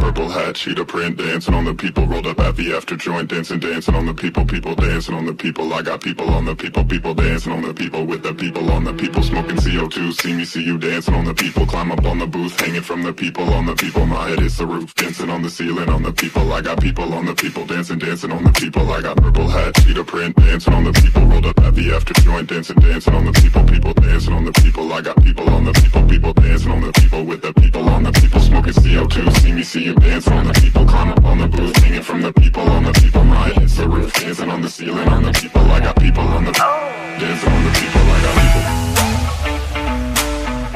Purple hat, cheetah print, dancing on the people. Rolled up at the after joint, dancing on the people. People dancing on the people. I got people on the people. People dancing on the people with the people on the people. Smoking CO2, see me, see you dancing on the people. Climb up on the booth, hanging from the people on the people. My head is the roof, dancing on the ceiling on the people. I got people on the people, dancing on the people. I got purple hat, cheetah print, dancing on the people. Rolled up at the after joint, dancing on the people. People dancing on the people. I got people on the people. People dancing on the people with the people on the people. Smoking CO2, see me, see you dance on the people. Climb up on the booth, singing from the people on the people. My head hits the roof, dancing on the ceiling on the people. I got people on the dancing on the people. I got people,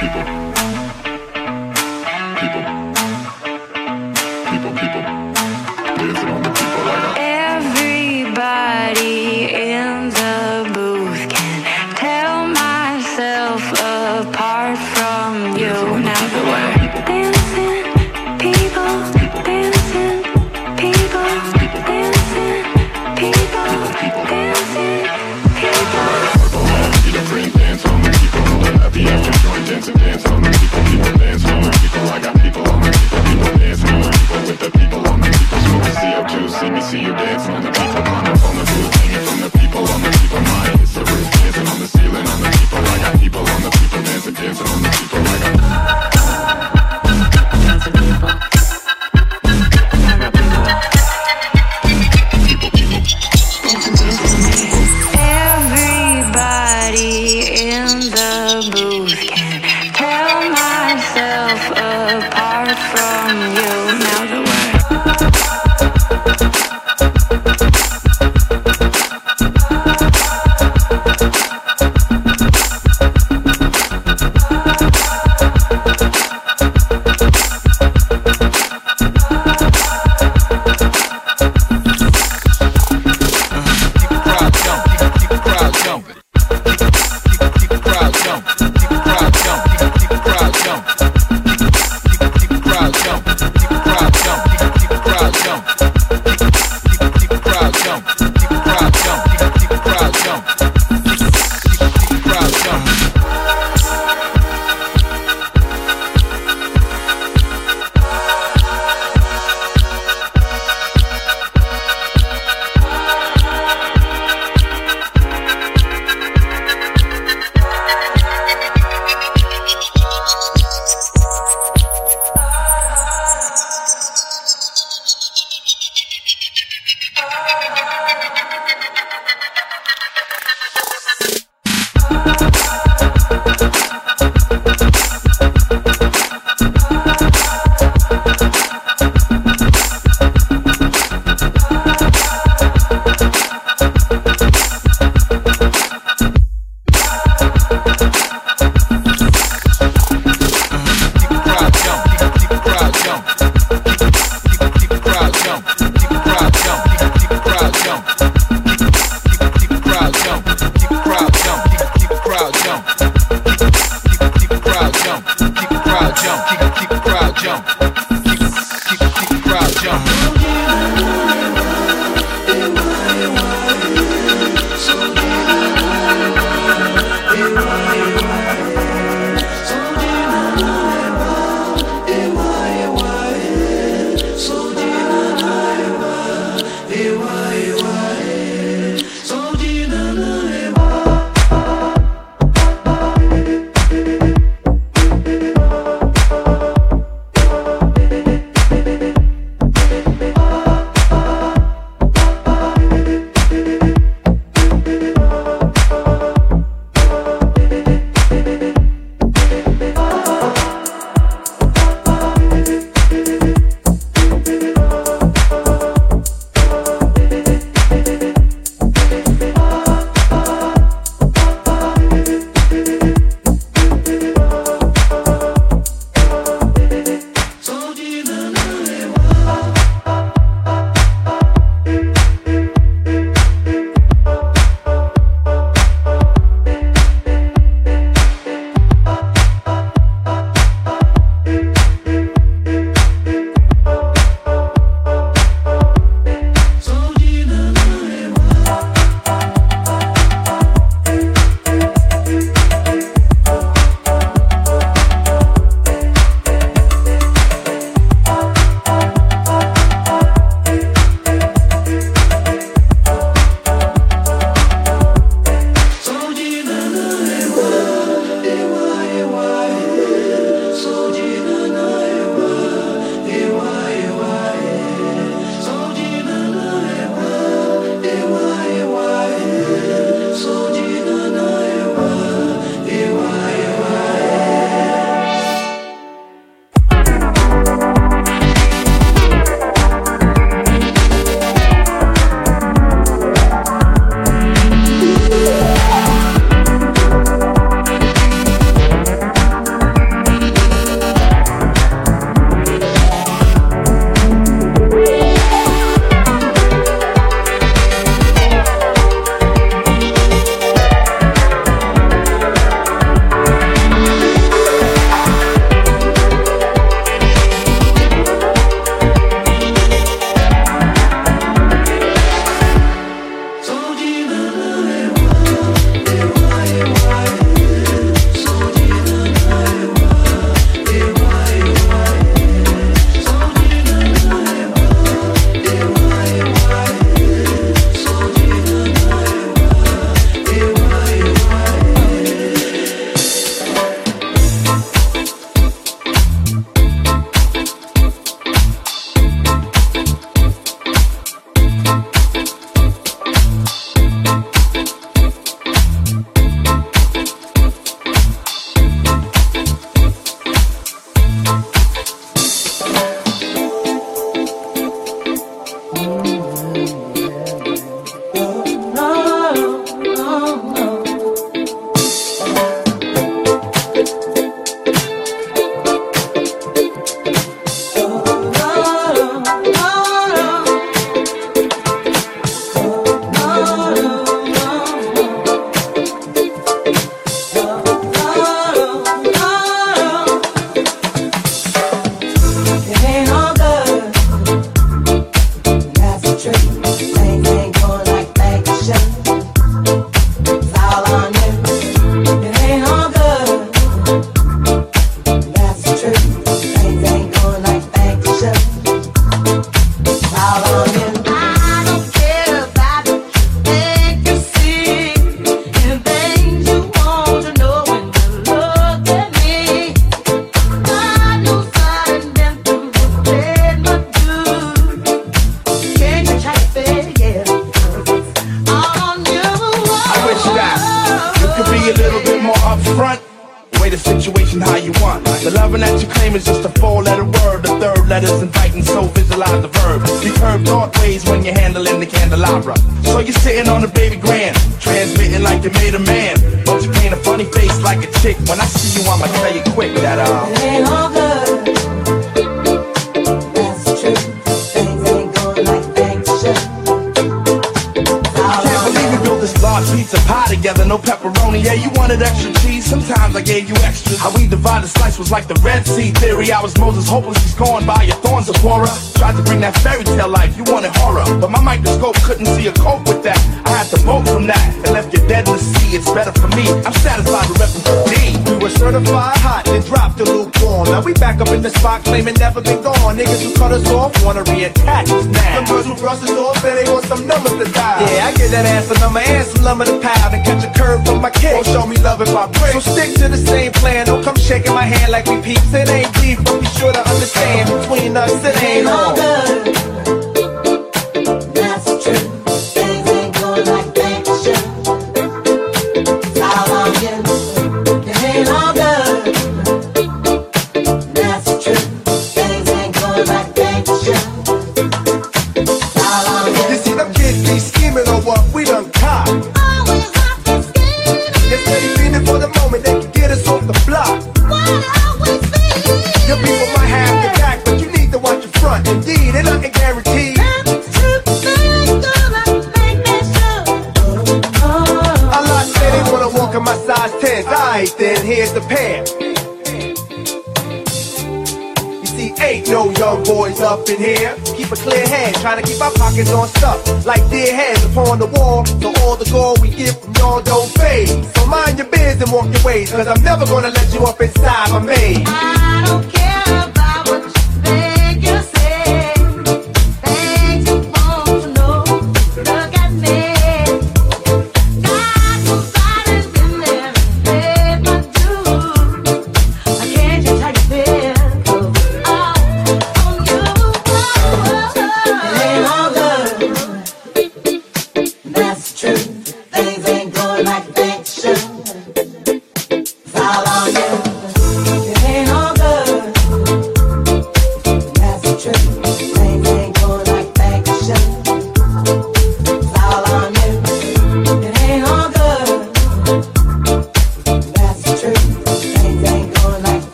people, dancing on the people. I got everybody in the booth can tell myself apart from you. Now dance on the people, roll up at the after joint, dancing, dance on the front, weigh the situation how you want. The loving that you claim is just a four-letter word. The third letter's inviting, so visualize the verb. You curve dark ways when you're handling the candelabra. So you're sitting on the baby grand, transmitting like you made a man, but you paint a funny face like a chick. When I see you, I'ma tell you quick that it ain't all good. That's true. Things ain't going like things should. This large pizza pie together, no pepperoni. Yeah, you wanted extra cheese, sometimes I gave you extras. How we divided slice was like the Red Sea Theory. I was Moses, hopeless she's gone by your thorns of horror. Tried to bring that fairy tale life, you wanted horror, but my microscope couldn't see a cope with that. I had to bolt from that and left you dead in the sea. It's better for me, I'm satisfied with repping for D. We were certified hot, then dropped the lukewarm. Now we back up in the spot, claiming never been gone. Niggas who cut us off wanna reattach us now. Some girls who brush us off, say they want some numbers to die. Yeah, I get that ass a number and some lumber to pile, and catch a curve from my kick. Won't show me love if I break. So stick to the same plan. Don't come shaking my hand like we peeps. It ain't deep, but be sure to understand between us it ain't all good. That's true. Things ain't going like they should. How about you? It ain't all good. That's true. Things ain't going like they should. How about you? You see them kids be scheming on what we done caught. Always up and scheming. If they feeling for the moment, they can get us off the block. What always be? Your people might have your back, but you need to watch your front. Indeed, and I can guarantee. My size 10's, alright then, here's the pair. You see, ain't no young boys up in here. Keep a clear head, trying to keep our pockets on stuff. Like dead heads upon the wall, so all the gold we get from y'all don't fade. So mind your biz and walk your ways, cause I'm never gonna let you up inside my maze. I don't care about what you think you say. Things you won't know, look at me.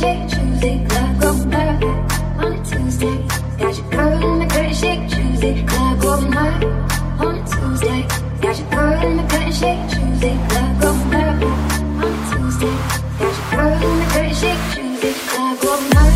shake, choosy, club going back on a Tuesday. Got you covered in my curtain shake, choosy, club going back on a Tuesday. Got you covered in my curtain shake, choosy, club going back on a Tuesday. Got you covered in my curtain shake, choosy, club going back.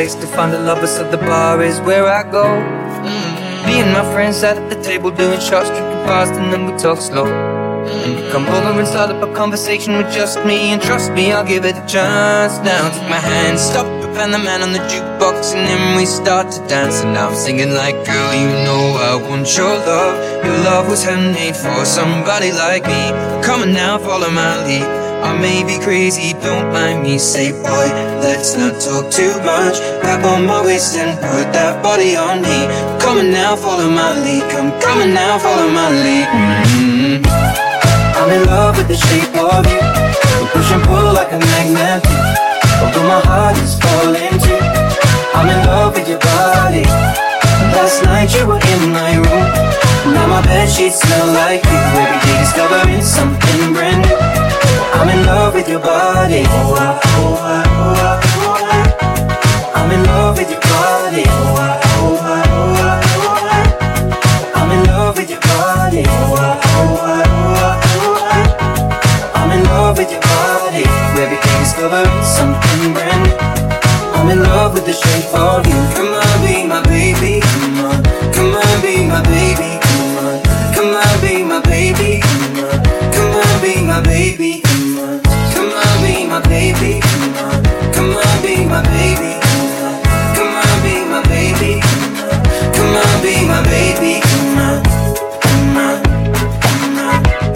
Place to find a lover, so the bar is where I go. Me and my friends sat at the table doing shots, drinking fast, and then we talk slow. And you come over and start up a conversation with just me, and trust me, I'll give it a chance. Now take my hand, stop, and the man on the jukebox, and then we start to dance. And now I'm singing like, girl, you know I want your love. Your love was handmade for somebody like me. Come on now, follow my lead. I may be crazy, don't mind me. Say, boy, let's not talk too much. Grab on my waist and put that body on me. Come on now, follow my lead. Come, come on now, follow my lead. I'm in love with the shape of you. We push and pull like a magnet. Although my heart is falling too. I'm in love with your body. Last night you were in my room. Now my bedsheets smell like you. Every day discovering something brand new. I'm in love with your body. Oh, oh, oh, oh, oh. I'm in love with your body. Oh, oh, oh, oh, oh. I'm in love with your body. Oh, oh, oh, oh, oh. I'm in love with your body. Everything's covered in something brand new. I'm in love with the shape of you. Come on, be my baby. Come on, come on, be my baby. Come on, come on, be my baby. Come on, come on, be my baby. Baby, come on, come on, be my baby. Come on, be my baby. Come on, be my baby. Come on, come on, come on, come on.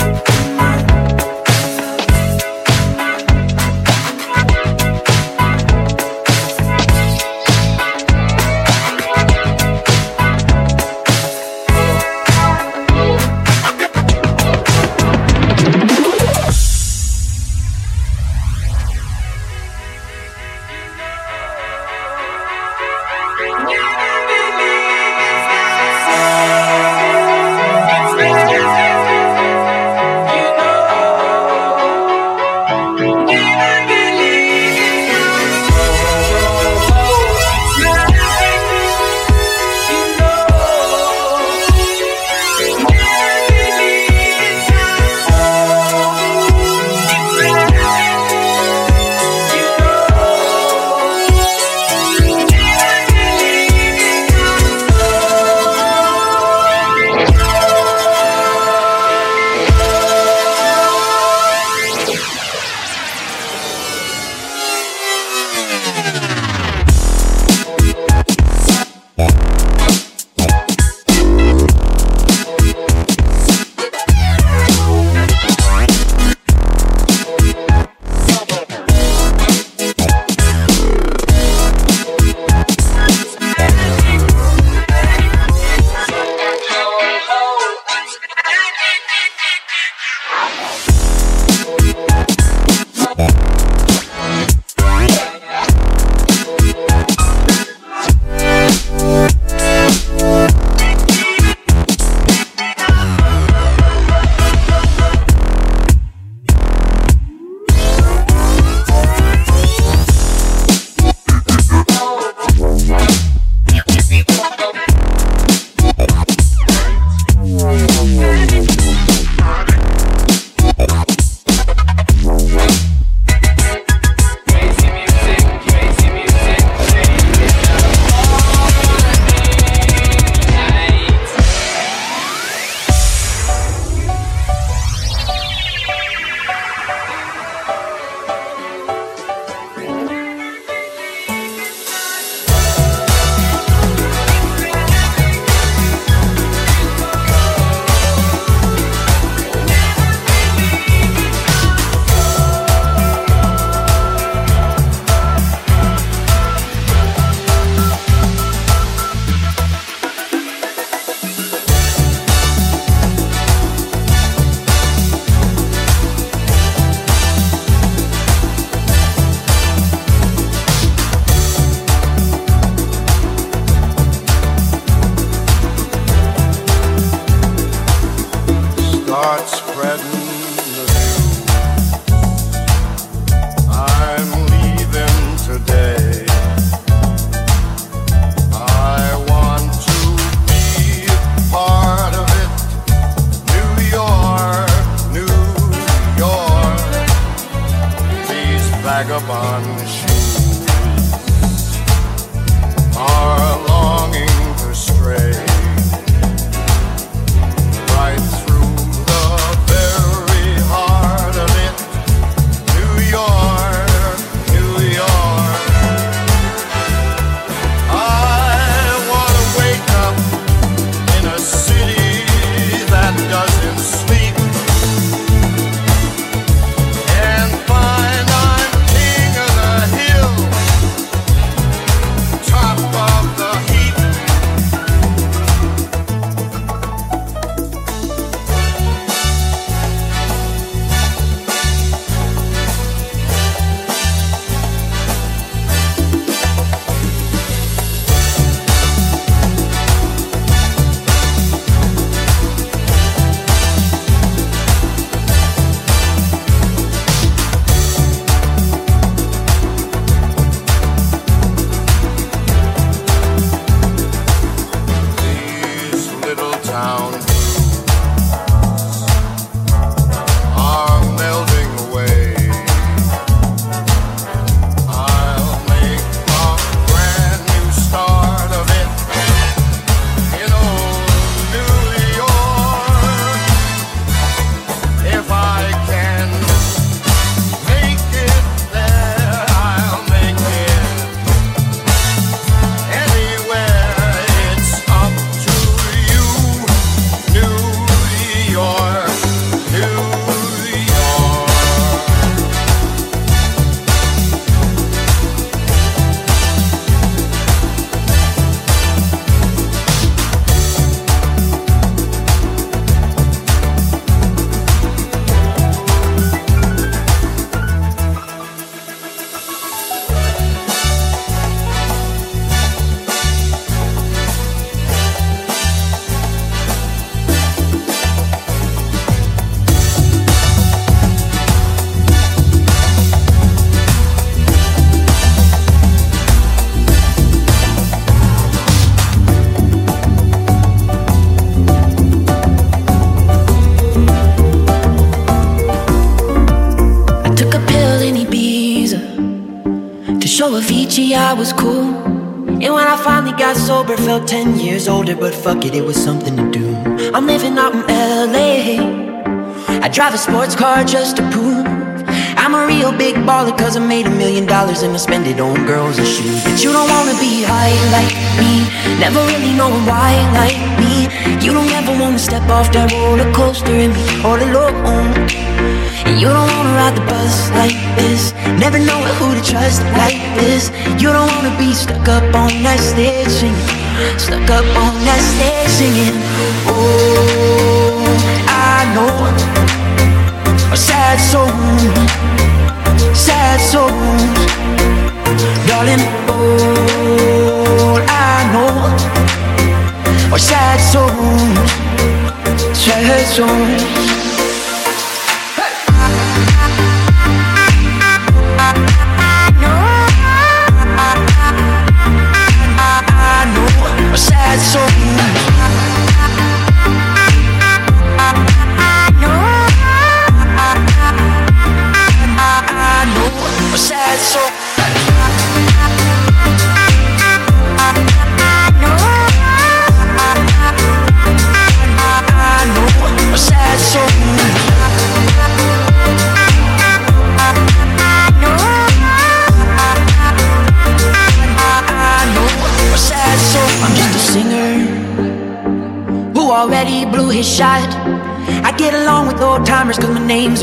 I was cool, and when I finally got sober, felt 10 years older. But fuck it, it was something to do. I'm living out in LA. I drive a sports car just to prove I'm a real big baller, cause I made $1 million and I spend it on girls and shoes. But you don't wanna be high like me, never really knowing why like me. You don't ever wanna step off that roller coaster and be all alone. And you don't wanna ride the bus like this, never know who to trust like this. You don't wanna be stuck up on that stage singing, stuck up on that stage singing. Oh, I know corazones. Already blew his shot. I get along with old timers cause my name's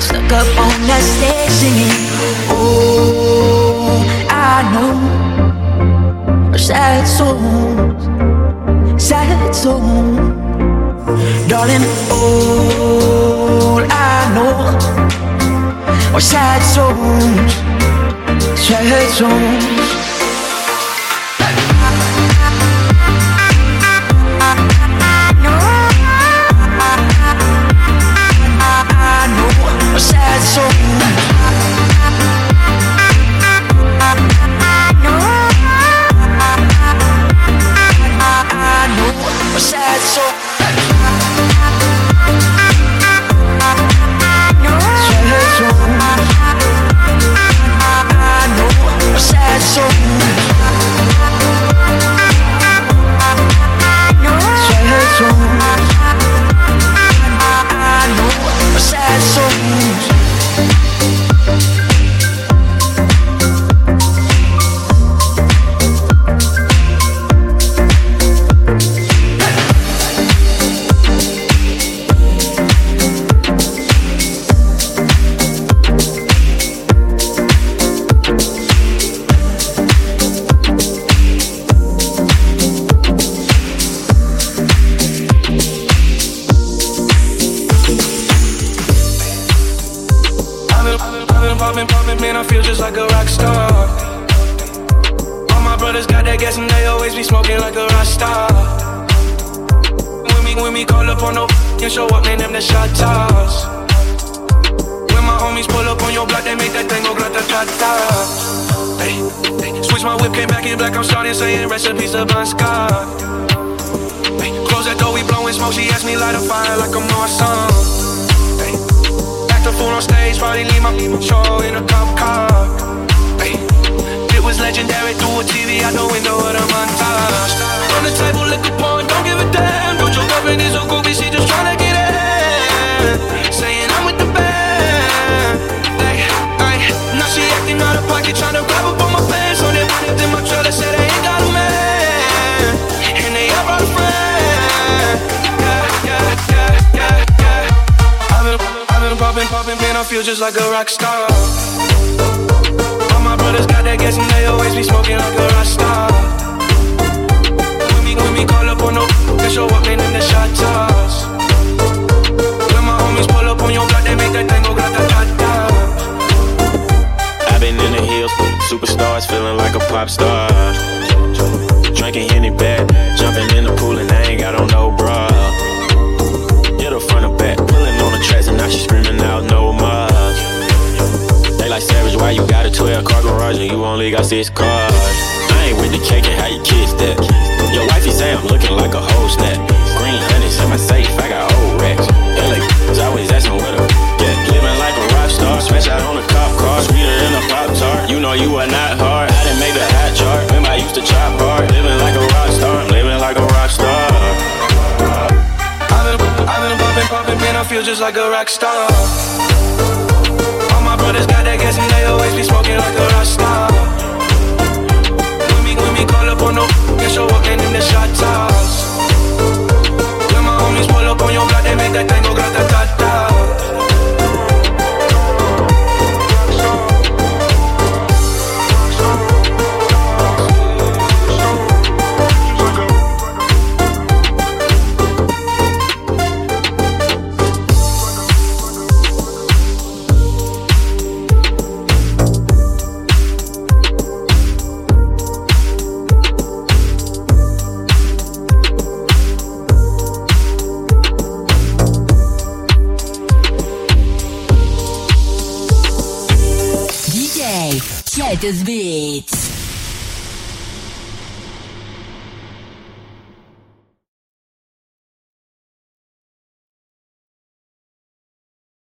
stuck up on that stage singing. Oh, I know sad songs, sad songs. Darling, all I know are sad songs, sad songs. Just like a rock star. All my brothers got that gas and they always be smoking like a rock star. When we call up on the they show up in the shot toss. When my homies pull up on your block, they make that tango grata grata. I've been in the hills, superstars, feeling like a pop star. Drinking Henny back, jumping in the pool and I ain't got on no bra. Get her front or back, pulling on the tracks and now she screaming out no more. They like Savage, why you got a 12-car garage and you only got 6 cars? I ain't with the cake and how you kiss that. Your wifey say I'm looking like a whole snack. Green honey's in my safe, I got old racks. LA is always asking where to get. Living like a rock star, smash out on a cop car. Sweeter than a Pop-Tart, you know you are not hard. I done made the hot chart, remember I used to chop hard. Living like a rock star, I'm living like a rock star. I've been poppin', man, I feel just like a rock star. My brothers got that gas and they always be smoking like a rock star. When we call up on the they show up in the shot toss. When my homies pull up on your block, they make that tango grata-ta-ta. Chatos Beats.